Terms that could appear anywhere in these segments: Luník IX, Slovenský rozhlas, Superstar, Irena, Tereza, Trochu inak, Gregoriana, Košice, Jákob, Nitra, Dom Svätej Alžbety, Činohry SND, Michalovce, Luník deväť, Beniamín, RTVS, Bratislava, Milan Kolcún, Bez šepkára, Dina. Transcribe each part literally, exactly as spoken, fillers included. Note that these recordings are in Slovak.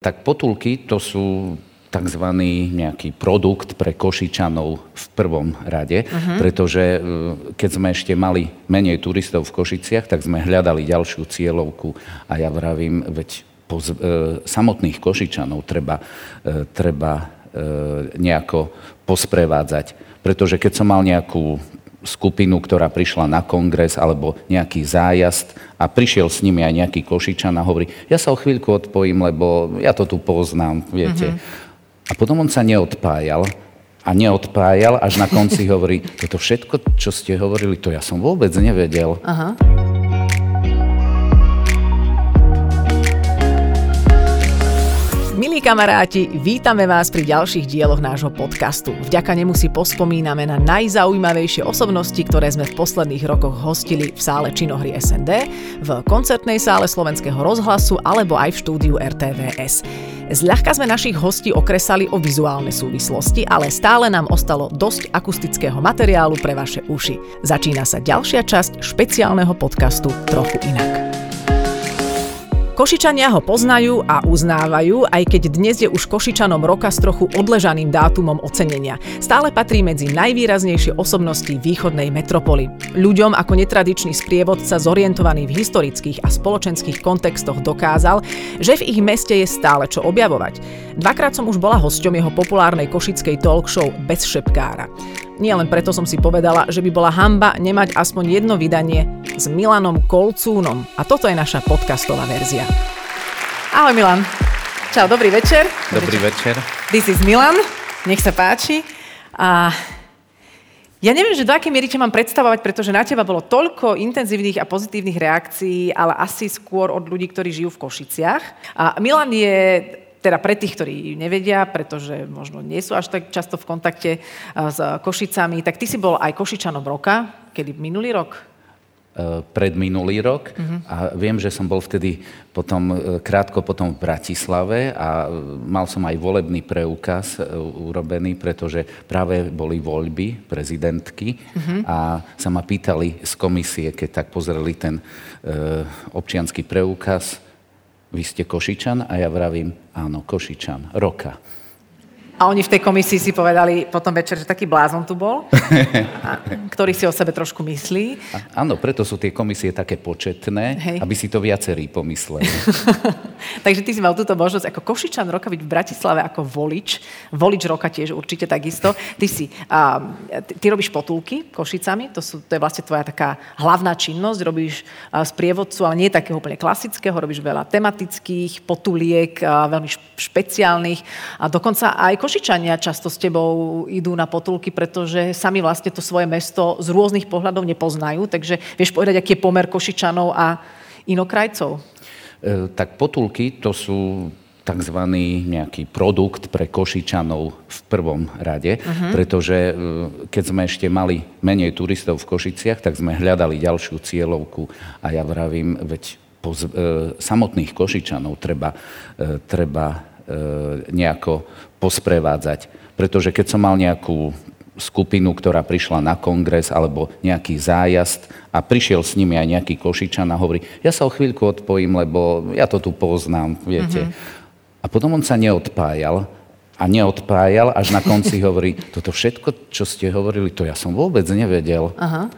Tak potulky to sú tzv. Nejaký produkt pre Košičanov v prvom rade, uh-huh. pretože keď sme ešte mali menej turistov v Košiciach, tak sme hľadali ďalšiu cieľovku a ja vravím, veď po e, samotných Košičanov treba, e, treba e, nejako posprevádzať, pretože keď som mal nejakú skupinu, ktorá prišla na kongres alebo nejaký zájazd a prišiel s nimi aj nejaký Košičan a hovorí, ja sa o chvíľku odpojím, lebo ja to tu poznám, viete. Mm-hmm. A potom on sa neodpájal a neodpájal, až na konci hovorí, toto všetko, čo ste hovorili, to ja som vôbec nevedel. Aha. Milí kamaráti, vítame vás pri ďalších dieloch nášho podcastu. Vďaka nemu si pospomíname na najzaujímavejšie osobnosti, ktoré sme v posledných rokoch hostili v sále Činohry es en dé, v koncertnej sále Slovenského rozhlasu alebo aj v štúdiu er té vé es. Zľahka sme našich hostí okresali o vizuálne súvislosti, ale stále nám ostalo dosť akustického materiálu pre vaše uši. Začína sa ďalšia časť špeciálneho podcastu Trochu inak. Košičania ho poznajú a uznávajú, aj keď dnes je už Košičanom roka s trochu odležaným dátumom ocenenia. Stále patrí medzi najvýraznejšie osobnosti východnej metropoly. Ľuďom ako netradičný sprievodca zorientovaný v historických a spoločenských kontextoch dokázal, že v ich meste je stále čo objavovať. Dvakrát som už bola hosťom jeho populárnej košickej talkshow Bez šepkára. Nie len preto som si povedala, že by bola hanba nemať aspoň jedno vydanie s Milanom Kolcúnom. A toto je naša podcastová verzia. Ahoj Milan. Čau, dobrý večer. Dobrý večer. This is Milan, nech sa páči. A ja neviem, že do akej miery ťa mám predstavovať, pretože na teba bolo toľko intenzívnych a pozitívnych reakcií, ale asi skôr od ľudí, ktorí žijú v Košiciach. A Milan je... Teda pre tých, ktorí nevedia, pretože možno nie sú až tak často v kontakte s Košicami, tak ty si bol aj Košičanom roka, kedy minulý rok? E, pred minulý rok uh-huh. a viem, že som bol vtedy potom, krátko potom v Bratislave a mal som aj volebný preukaz urobený, pretože práve boli voľby prezidentky uh-huh. a sa ma pýtali z komisie, keď tak pozreli ten e, občiansky preukaz, vy ste Košičan? A ja vravím, áno, Košičan, roka. A oni v tej komisii si povedali potom večer, že taký blázon tu bol, a, ktorý si o sebe trošku myslí. A, áno, preto sú tie komisie také početné, hej, aby si to viacerí pomysleli. Takže ty si mal túto možnosť ako Košičan roka byť v Bratislave ako volič. Volič roka tiež určite takisto. Ty si, a, ty, ty robíš potulky Košicami, to, sú, to je vlastne tvoja taká hlavná činnosť, robíš a, sprievodcu, ale nie takého úplne klasického, robíš veľa tematických potuliek, a, veľmi špeciálnych a dokonca aj Košičania často s tebou idú na potulky, pretože sami vlastne to svoje mesto z rôznych pohľadov nepoznajú, takže vieš povedať, aký je pomer Košičanov a inokrajcov? E, tak potulky to sú tzv. Nejaký produkt pre Košičanov v prvom rade, uh-huh. pretože keď sme ešte mali menej turistov v Košiciach, tak sme hľadali ďalšiu cieľovku a ja vravím, veď po e, samotných Košičanov treba, e, treba nejako posprevádzať. Pretože keď som mal nejakú skupinu, ktorá prišla na kongres alebo nejaký zájazd a prišiel s nimi aj nejaký Košičan a hovorí, ja sa o chvíľku odpojím, lebo ja to tu poznám, viete. Mm-hmm. A potom on sa neodpájal a neodpájal, až na konci hovorí, toto všetko, čo ste hovorili, to ja som vôbec nevedel. Aha.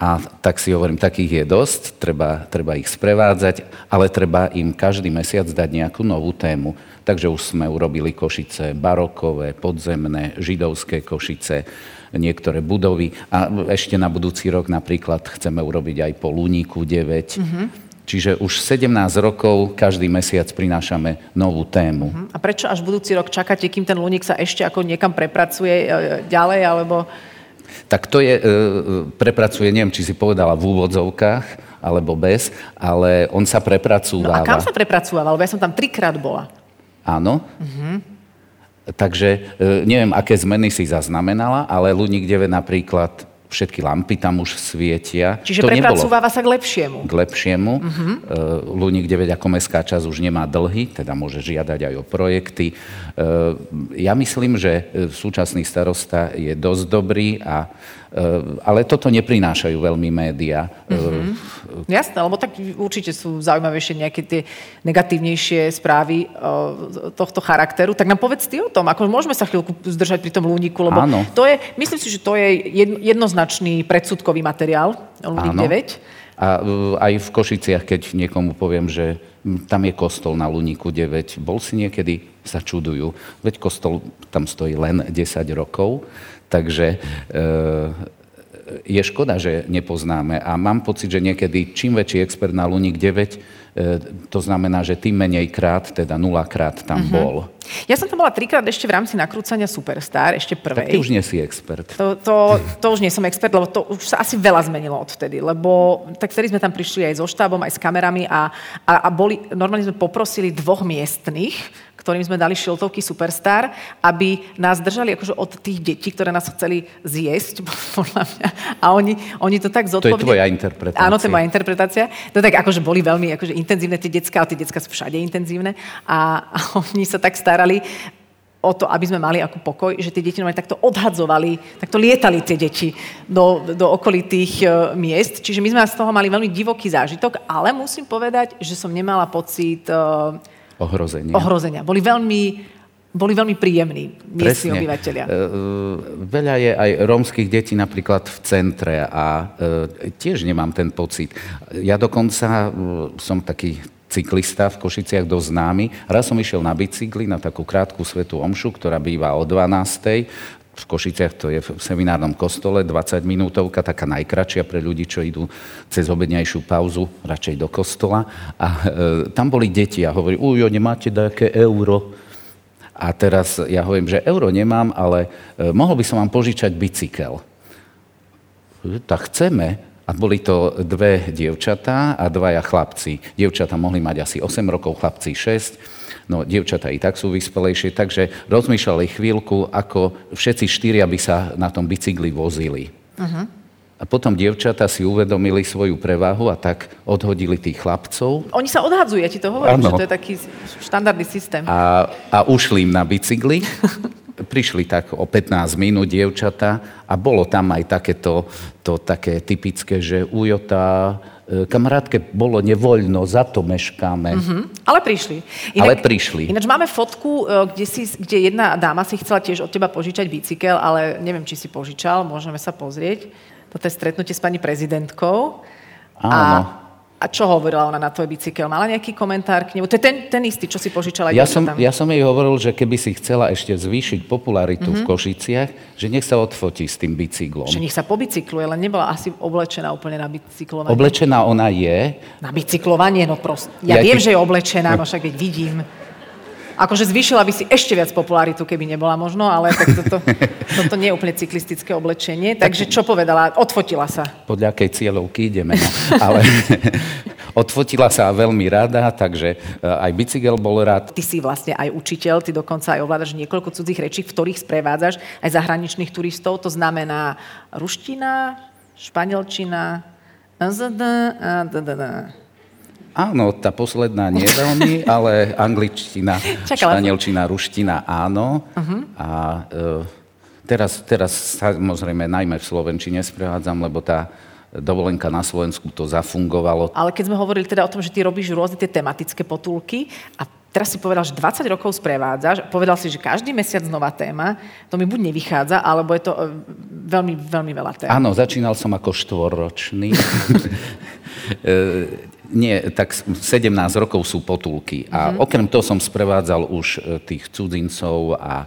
A tak si hovorím, takých je dosť, treba, treba ich sprevádzať, ale treba im každý mesiac dať nejakú novú tému. Takže už sme urobili Košice barokové, podzemné, židovské Košice, niektoré budovy. A ešte na budúci rok napríklad chceme urobiť aj po Luníku deväť. Mm-hmm. Čiže už sedemnásť rokov každý mesiac prinášame novú tému. Mm-hmm. A prečo až budúci rok čakáte, kým ten Luník sa ešte ako niekam prepracuje ďalej, alebo... Tak to je, e, prepracuje, neviem, či si povedala v úvodzovkách, alebo bez, ale on sa prepracúváva. No a kam sa prepracúváva? Lebo ja som tam trikrát bola. Áno. Mhm. Takže e, neviem, aké zmeny si zaznamenala, ale Luník deväť napríklad všetky lampy tam už svietia. Čiže to prepracováva nebolo sa k lepšiemu. K lepšiemu. Uh-huh. Luník deväť ako mestská časť už nemá dlhy, teda môže žiadať aj o projekty. Ja myslím, že súčasný starosta je dosť dobrý, a, ale toto neprinášajú veľmi médiá. Uh-huh. Jasné, lebo tak určite sú zaujímavejšie nejaké tie negatívnejšie správy tohto charakteru. Tak nám povedz ty o tom, ako môžeme sa chvíľku zdržať pri tom Luníku, lebo áno. To je, myslím si, že to je jedno, jednoznačné predsudkový materiál, Luník deväť. A aj v Košiciach, keď niekomu poviem, že tam je kostol na Luníku deväť, bol si niekedy, sa čudujú. Veď kostol tam stojí len desať rokov, takže e, je škoda, že nepoznáme. A mám pocit, že niekedy čím väčší expert na Luník deväť, to znamená, že tým menej krát, teda nulakrát tam uh-huh. bol. Ja som tam bola trikrát ešte v rámci nakrúcania Superstar, ešte prvej. Tak ty už nie si expert. To, to, to už nie som expert, lebo to už sa asi veľa zmenilo odvtedy, lebo tak vtedy sme tam prišli aj so štábom, aj s kamerami a, a, a boli, normálne sme poprosili dvoch miestnych, ktorým sme dali šiltovky Superstar, aby nás držali akože od tých detí, ktoré nás chceli zjesť, podľa mňa. A oni, oni to tak zodpovedali. To je tvoja interpretácia. Áno, to je moja interpretácia. To tak akože boli veľmi akože intenzívne tie decká, ale tie decká sú všade intenzívne. A, a oni sa tak starali o to, aby sme mali ako pokoj, že tie deti takto odhadzovali, takto lietali tie deti do, do okolitých miest. Čiže my sme z toho mali veľmi divoký zážitok, ale musím povedať, že som nemala pocit Ohrozenia. Ohrozenia. Boli veľmi, boli veľmi príjemní miestni obyvateľia. E, veľa je aj rómskych detí napríklad v centre a e, tiež nemám ten pocit. Ja dokonca e, som taký cyklista v Košiciach dosť známy. Raz som išiel na bicykli na takú krátku svätú omšu, ktorá býva o dvanástej. V Košiciach to je v seminárnom kostole, dvadsaťminútovka, taká najkračšia pre ľudí, čo idú cez obedňajšiu pauzu radšej do kostola. A e, tam boli deti a hovorili, ujo, nemáte nejaké euro? A teraz ja hovorím, že euro nemám, ale e, mohol by som vám požičať bicykel. Tak chceme. A boli to dve dievčatá a dvaja chlapci. Dievčatá mohli mať asi osem rokov, chlapci šesť. No, dievčatá i tak sú vyspelejšie, takže rozmýšľali chvíľku, ako všetci štyria by sa na tom bicykli vozili. Uh-huh. A potom dievčatá si uvedomili svoju prevahu a tak odhodili tých chlapcov. Oni sa odhadzujú, ja ti to hovorím, ano. Že to je taký štandardný systém. A, a ušli im na bicykli. Prišli tak o pätnásť minút dievčatá a bolo tam aj takéto to také typické, že ujota, kamarátke bolo nevoľno, za to meškáme. Mm-hmm. Ale prišli. Inak, ale prišli. Ináč máme fotku, kde, si, kde jedna dáma si chcela tiež od teba požičať bicykel, ale neviem, či si požičal, môžeme sa pozrieť. Toto je stretnutie s pani prezidentkou. Áno. A A čo hovorila ona na tvoj bicykel? Mala nejaký komentár k nemu? To je ten, ten istý, čo si požičala. Ja som, ja som jej hovoril, že keby si chcela ešte zvýšiť popularitu mm-hmm. v Košiciach, že nech sa odfotí s tým bicyklom. Že nech sa pobicykluje, ale nebola asi oblečená úplne na bicyklovanie. Oblečená ona je. Na bicyklovanie, no proste. Ja, ja viem, ty... že je oblečená, no však veď vidím. Akože zvýšila by si ešte viac popularitu, keby nebola možno, ale tak toto, toto nie je úplne cyklistické oblečenie. Takže čo povedala? Odfotila sa. Podľa akej cieľovky ideme. Ale odfotila sa veľmi rada, takže aj bicykel bol rád. Ty si vlastne aj učiteľ, ty dokonca aj ovládaš niekoľko cudzích rečí, v ktorých sprevádzaš aj zahraničných turistov. To znamená ruština, španielčina, áno, tá posledná nie veľmi, ale angličtina, španielčina, ruština, áno. Uh-huh. A e, teraz, teraz samozrejme najmä v slovenčine sprevádzam, lebo tá dovolenka na Slovensku to zafungovalo. Ale keď sme hovorili teda o tom, že ty robíš rôzne tie tematické potulky a teraz si povedal, že dvadsať rokov sprevádzaš, povedal si, že každý mesiac nová téma, to mi buď nevychádza, alebo je to veľmi, veľmi veľa tém. Áno, začínal som ako štvorročný. e, Nie, tak sedemnásť rokov sú potulky. A mm-hmm. okrem toho som sprevádzal už tých cudzincov a e,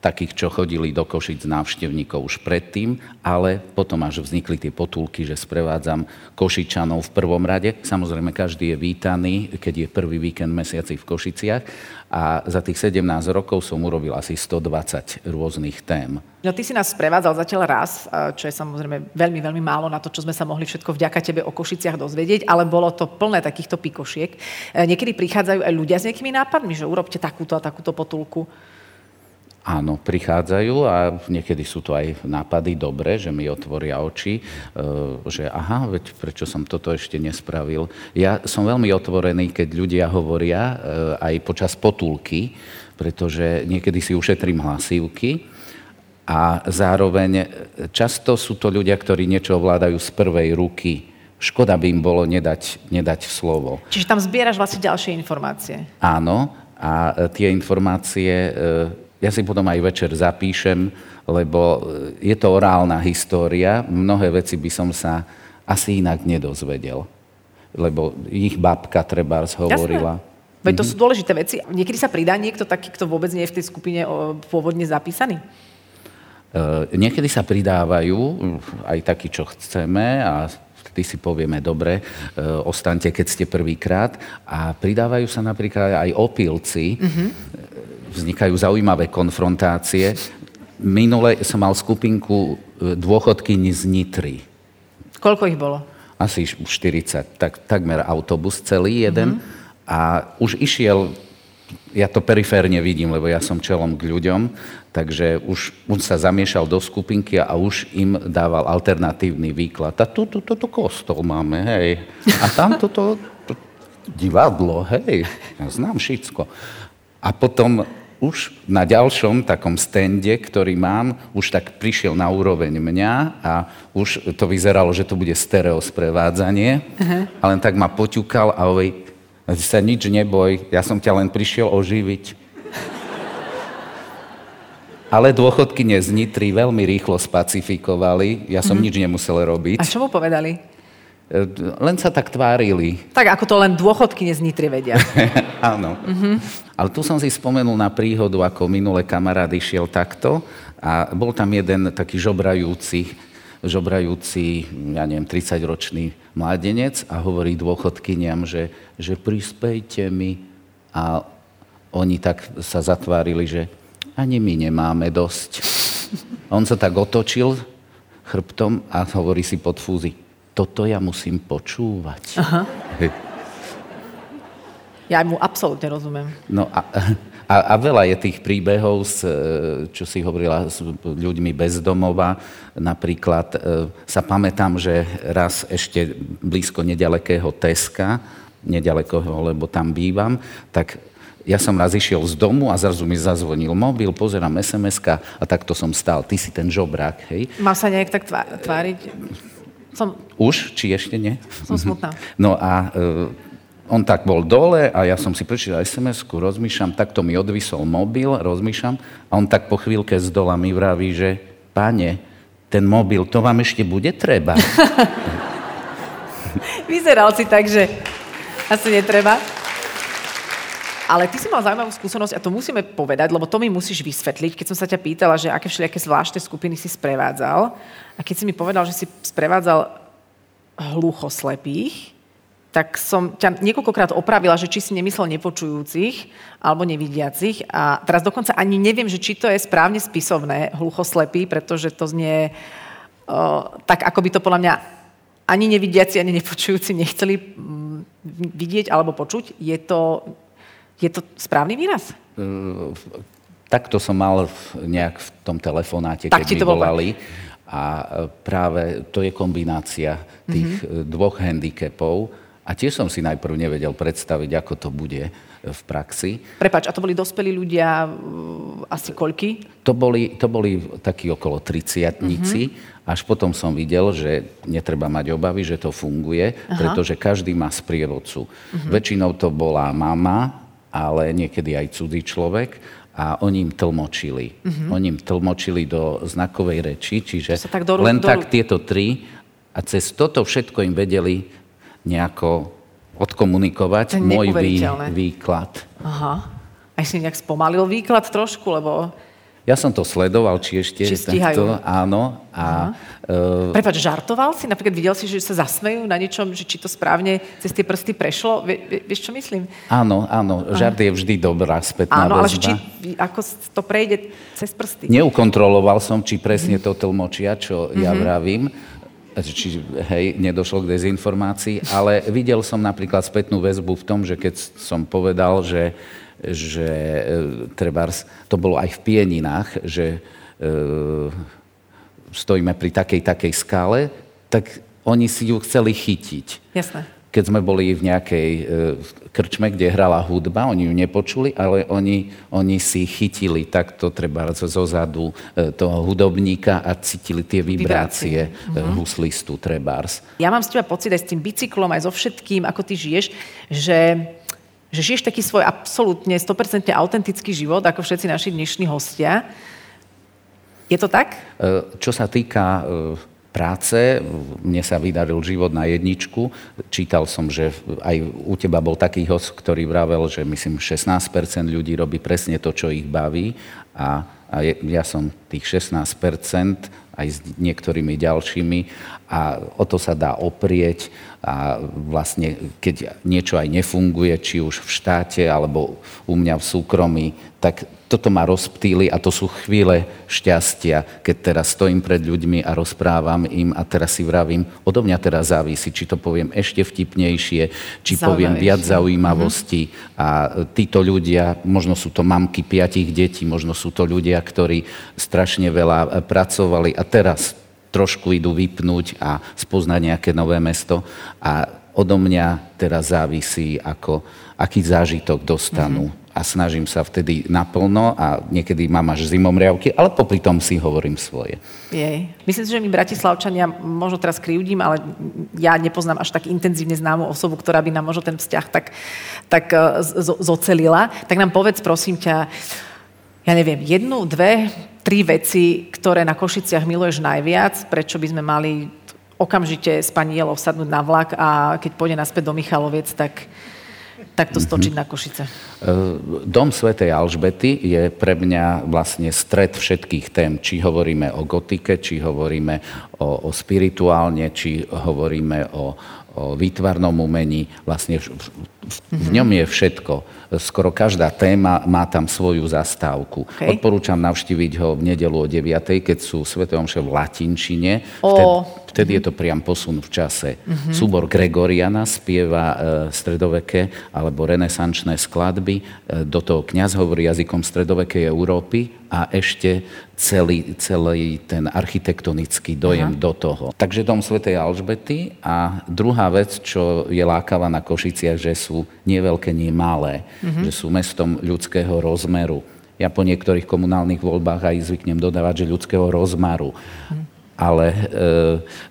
takých, čo chodili do Košic návštevníkov už predtým, ale potom až vznikli tie potulky, že sprevádzam Košičanov v prvom rade. Samozrejme, každý je vítaný, keď je prvý víkend mesiaci v Košiciach. A za tých sedemnásť rokov som urobil asi sto dvadsať rôznych tém. No ty si nás sprevádzal zatiaľ raz, čo je samozrejme veľmi, veľmi málo na to, čo sme sa mohli všetko vďaka tebe o Košiciach dozvedieť, ale bolo to plné takýchto pikošiek. Niekedy prichádzajú aj ľudia s nejakými nápadmi, že urobte takúto a takúto potulku. Áno, prichádzajú a niekedy sú to aj nápady dobré, že mi otvoria oči, že aha, veď prečo som toto ešte nespravil. Ja som veľmi otvorený, keď ľudia hovoria aj počas potulky, pretože niekedy si ušetrím hlasívky a zároveň často sú to ľudia, ktorí niečo ovládajú z prvej ruky. Škoda by im bolo nedať, nedať slovo. Čiže tam zbieraš vlastne ďalšie informácie. Áno, a tie informácie... Ja si potom aj večer zapíšem, lebo je to orálna história. Mnohé veci by som sa asi inak nedozvedel. Lebo ich babka trebárs hovorila. Jasné. Veď to sú dôležité veci. Niekedy sa pridá niekto taký, kto vôbec nie je v tej skupine pôvodne zapísaný? E, niekedy sa pridávajú aj takí, čo chceme a vtedy si povieme, dobre, e, ostaňte, keď ste prvýkrát. A pridávajú sa napríklad aj opilci, mm-hmm. Vznikajú zaujímavé konfrontácie. Minule som mal skupinku dôchodkyň z Nitry. Koľko ich bolo? Asi štyridsať, tak, takmer autobus celý jeden. Mm-hmm. A už išiel, ja to periférne vidím, lebo ja som čelom k ľuďom, takže už on sa zamiešal do skupinky a už im dával alternatívny výklad. A tu, tu, tu, tu kostol máme, hej. A tam toto to, divadlo, hej. Ja znám všetko. A potom už na ďalšom takom stende, ktorý mám, už tak prišiel na úroveň mňa a už to vyzeralo, že to bude stereo sprevádzanie. Uh-huh. A len tak ma poťukal a hovorí, sa nič neboj, ja som ťa len prišiel oživiť. Ale dôchodkyne z Nitry veľmi rýchlo spacifikovali, ja som uh-huh. nič nemusel robiť. A čo mu povedali? Len sa tak tvárili. Tak ako to len dôchodkyne z Nitry vedia. Áno. Mm-hmm. Ale tu som si spomenul na príhodu, ako minule kamarát išiel takto a bol tam jeden taký žobrajúci, žobrajúci, ja neviem, tridsaťročný mládenec a hovorí dôchodkyniam, že, že prispejte mi. A oni tak sa zatvárili, že ani my nemáme dosť. On sa tak otočil chrbtom a hovorí si pod fúzi. Toto ja musím počúvať. Aha. Ja mu absolútne rozumiem. No a, a, a veľa je tých príbehov, s, čo si hovorila s ľuďmi bez domova. Napríklad sa pamätám, že raz ešte blízko nedalekého Teska, nedalekého, lebo tam bývam, tak ja som raz išiel z domu a zrazu mi zazvonil mobil, pozerám es em eska a takto som stál. Ty si ten žobrák, hej? Mám sa nejak tak tvá- tváriť? Som... Už? Či ešte nie? Som smutná. No a e, on tak bol dole a ja som si prečítal es em esku, rozmýšľam, takto mi odvisol mobil, rozmýšľam a on tak po chvíľke z dola mi vraví, že pane, ten mobil, to vám ešte bude treba. Vyzeral si tak, že asi netreba. Ale ty si mal zaujímavú skúsenosť a to musíme povedať, lebo to mi musíš vysvetliť. Keď som sa ťa pýtala, že aké všelijaké zvláštne skupiny si sprevádzal a keď si mi povedal, že si sprevádzal hluchoslepých, tak som ťa niekoľkokrát opravila, že či si nemyslel nepočujúcich alebo nevidiacich a teraz dokonca ani neviem, že či to je správne spisovné hluchoslepý, pretože to znie uh, tak, ako by to podľa mňa ani nevidiaci, ani nepočujúci nechceli mm, vidieť alebo počuť. Je to... Je to správny výraz? Uh, takto som mal v, nejak v tom telefonáte, tak keď mi volali. A práve to je kombinácia tých mm-hmm. dvoch handicapov. A tiež som si najprv nevedel predstaviť, ako to bude v praxi. Prepáč, a to boli dospelí ľudia asi koľky? To boli, to boli takí okolo tridsiatnici. Mm-hmm. Až potom som videl, že netreba mať obavy, že to funguje, aha, pretože každý má sprievodcu. Mm-hmm. Väčšinou to bola mama, ale niekedy aj cudzí človek a oni im tlmočili. Uh-huh. Oni im tlmočili do znakovej reči, čiže tak doru, len doru. Tak tieto tri a cez toto všetko im vedeli nejako odkomunikovať môj vý, výklad. Aha. Aj si nejak spomalil výklad trošku, lebo... Ja som to sledoval, či ešte... Či stíhajú. Takto, áno. A, e... Prepáč, žartoval si? Napríklad videl si, že sa zasmejú na niečom, že či to správne cez tie prsty prešlo? Vie, vieš, čo myslím? Áno, áno. Žart je vždy dobrá spätná áno, väzba. Áno, ale či, ako to prejde cez prsty? Neukontroloval som, či presne to tlmočia, čo mm-hmm. ja vravím. Či, hej, nedošlo k dezinformácii. Ale videl som napríklad spätnú väzbu v tom, že keď som povedal, že že trebárs, to bolo aj v Pieninách, že stojíme pri takej, takej skále, tak oni si ju chceli chytiť. Jasné. Keď sme boli v nejakej krčme, kde hrala hudba, oni ju nepočuli, ale oni, oni si chytili takto treba zozadu toho hudobníka a cítili tie vibrácie, vibrácie. Uh-huh. huslistu trebárs. Ja mám s teba pocit aj s tým bicyklom, aj so všetkým, ako ty žiješ, že... že žiješ taký svoj absolútne, sto percent autentický život, ako všetci naši dnešní hostia. Je to tak? Čo sa týka práce, mne sa vydaril život na jedničku. Čítal som, že aj u teba bol taký host, ktorý vravel, že myslím šestnásť percent ľudí robí presne to, čo ich baví. A, a ja som tých šestnásť percent aj s niektorými ďalšími a o to sa dá oprieť a vlastne, keď niečo aj nefunguje, či už v štáte alebo u mňa v súkromí, tak toto ma rozptýli a to sú chvíle šťastia, keď teraz stojím pred ľuďmi a rozprávam im a teraz si vravím, odo mňa teraz závisí, či to poviem ešte vtipnejšie, či Zaujímavý. poviem viac zaujímavosti mm-hmm. a títo ľudia, možno sú to mamky piatich detí, možno sú to ľudia, ktorí strašne veľa pracovali a teraz trošku idú vypnúť a spoznať nejaké nové mesto a odo mňa teraz závisí, ako, aký zážitok dostanú. Mm-hmm. A snažím sa vtedy naplno a niekedy mám až zimomriavky, ale popri tom si hovorím svoje. Jej. Myslím si, že my Bratislavčania, možno teraz krivdím, ale ja nepoznám až tak intenzívne známu osobu, ktorá by nám možno ten vzťah tak, tak z- zocelila. Tak nám povedz, prosím ťa, ja neviem, jednu, dve, tri veci, ktoré na Košiciach miluješ najviac, prečo by sme mali okamžite s pani Jelou sadnúť na vlak a keď pôjde naspäť do Michaloviec, tak... tak to stočiť mm-hmm. na Košice. Dom Svätej Alžbety je pre mňa vlastne stred všetkých tém. Či hovoríme o gotike, či hovoríme o, o spirituálne, či hovoríme o, o výtvarnom umení. Vlastne v, v ňom je všetko. Skoro každá téma má tam svoju zastávku. Okay. Odporúčam navštíviť ho v nedeľu o deviatej, keď sú sväté omše v latinčine. O... Vtedy, vtedy je to priam posun v čase. Mm-hmm. Súbor Gregoriana spieva e, stredoveké alebo renesančné skladby. E, do toho kňaz hovorí jazykom stredovekej Európy a ešte celý, celý ten architektonický dojem Aha. do toho. Takže Dom Svätej Alžbety a druhá vec, čo je lákava na Košiciach, že sú nie veľké, nie malé. Mm-hmm. Že sú mestom ľudského rozmeru. Ja po niektorých komunálnych voľbách aj zvyknem dodávať, že ľudského rozmaru. Mm. Ale e,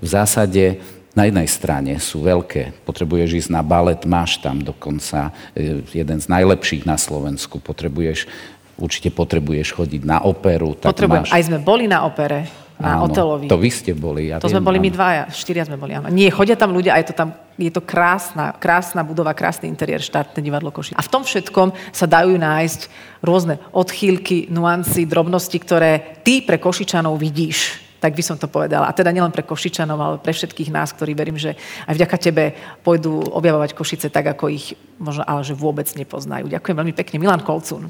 v zásade na jednej strane sú veľké. Potrebuješ ísť na balet, máš tam dokonca e, jeden z najlepších na Slovensku. Potrebuješ, určite potrebuješ chodiť na operu. Tak Potrebujem. Máš... Aj sme boli na opere, na áno, Otelovi. To vy ste boli. Ja to viem, sme boli áno. my dvaja, štyria sme boli. Áno. Nie, chodia tam ľudia a je to tam... Je to krásna, krásna budova, krásny interiér, štátne divadlo Košice. A v tom všetkom sa dajú nájsť rôzne odchýlky, nuancy, drobnosti, ktoré ty pre Košičanov vidíš. Tak by som to povedala. A teda nielen pre Košičanov, ale pre všetkých nás, ktorí verím, že aj vďaka tebe pôjdu objavovať Košice tak, ako ich možno, ale že vôbec nepoznajú. Ďakujem veľmi pekne. Milan Kolcún.